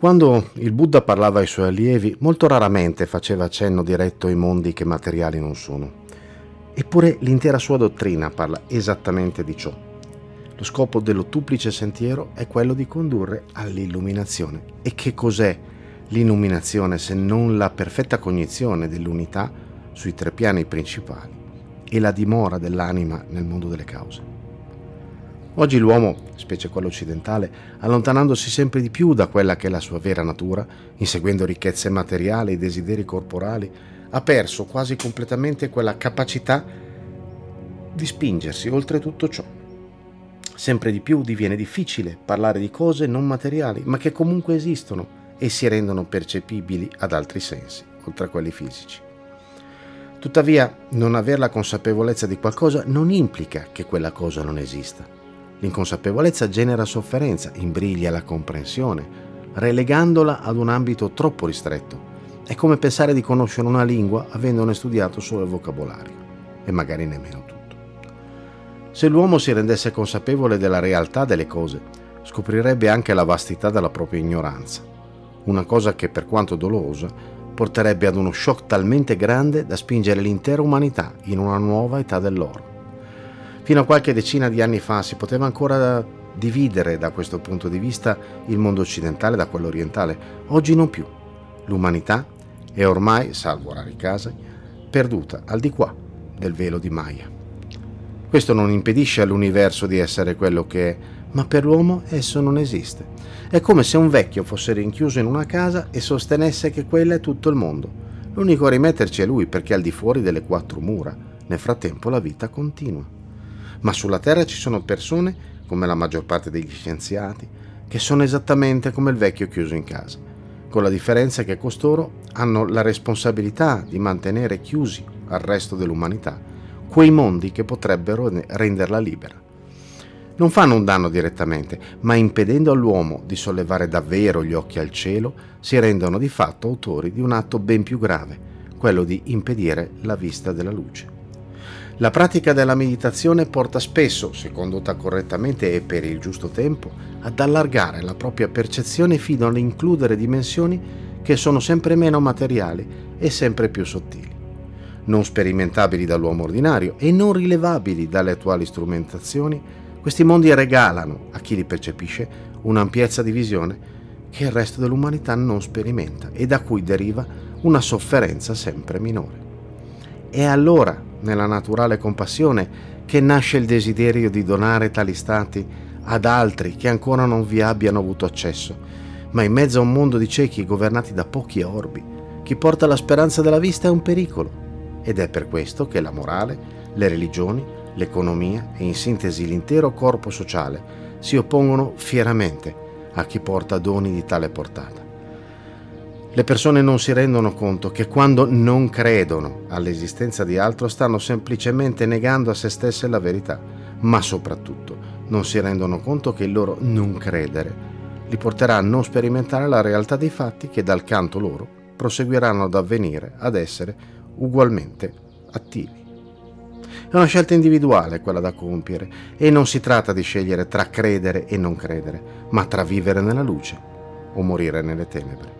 Quando il Buddha parlava ai suoi allievi, molto raramente faceva cenno diretto ai mondi che materiali non sono. Eppure l'intera sua dottrina parla esattamente di ciò. Lo scopo dell'ottuplice sentiero è quello di condurre all'illuminazione. E che cos'è l'illuminazione se non la perfetta cognizione dell'unità sui tre piani principali e la dimora dell'anima nel mondo delle cause? Oggi l'uomo, specie quello occidentale, allontanandosi sempre di più da quella che è la sua vera natura, inseguendo ricchezze materiali e desideri corporali, ha perso quasi completamente quella capacità di spingersi oltre tutto ciò. Sempre di più diviene difficile parlare di cose non materiali, ma che comunque esistono e si rendono percepibili ad altri sensi, oltre a quelli fisici. Tuttavia, non aver la consapevolezza di qualcosa non implica che quella cosa non esista. L'inconsapevolezza genera sofferenza, imbriglia la comprensione, relegandola ad un ambito troppo ristretto. È come pensare di conoscere una lingua avendone studiato solo il vocabolario, e magari nemmeno tutto. Se l'uomo si rendesse consapevole della realtà delle cose, scoprirebbe anche la vastità della propria ignoranza, una cosa che, per quanto dolorosa, porterebbe ad uno shock talmente grande da spingere l'intera umanità in una nuova età dell'oro. Fino a qualche decina di anni fa si poteva ancora dividere da questo punto di vista il mondo occidentale da quello orientale, oggi non più. L'umanità è ormai, salvo rari casi, perduta al di qua del velo di Maya. Questo non impedisce all'universo di essere quello che è, ma per l'uomo esso non esiste. È come se un vecchio fosse rinchiuso in una casa e sostenesse che quella è tutto il mondo. L'unico a rimetterci è lui, perché al di fuori delle quattro mura, nel frattempo la vita continua. Ma sulla Terra ci sono persone, come la maggior parte degli scienziati, che sono esattamente come il vecchio chiuso in casa, con la differenza che costoro hanno la responsabilità di mantenere chiusi al resto dell'umanità quei mondi che potrebbero renderla libera. Non fanno un danno direttamente, ma impedendo all'uomo di sollevare davvero gli occhi al cielo, si rendono di fatto autori di un atto ben più grave, quello di impedire la vista della luce. La pratica della meditazione porta spesso, se condotta correttamente e per il giusto tempo, ad allargare la propria percezione fino ad includere dimensioni che sono sempre meno materiali e sempre più sottili, non sperimentabili dall'uomo ordinario e non rilevabili dalle attuali strumentazioni. Questi mondi regalano a chi li percepisce un'ampiezza di visione che il resto dell'umanità non sperimenta e da cui deriva una sofferenza sempre minore. È allora, nella naturale compassione, che nasce il desiderio di donare tali stati ad altri che ancora non vi abbiano avuto accesso, ma in mezzo a un mondo di ciechi governati da pochi orbi, chi porta la speranza della vista è un pericolo, ed è per questo che la morale, le religioni, l'economia e in sintesi l'intero corpo sociale si oppongono fieramente a chi porta doni di tale portata. Le persone non si rendono conto che quando non credono all'esistenza di altro stanno semplicemente negando a se stesse la verità, ma soprattutto non si rendono conto che il loro non credere li porterà a non sperimentare la realtà dei fatti che dal canto loro proseguiranno ad avvenire, ad essere ugualmente attivi. È una scelta individuale quella da compiere e non si tratta di scegliere tra credere e non credere, ma tra vivere nella luce o morire nelle tenebre.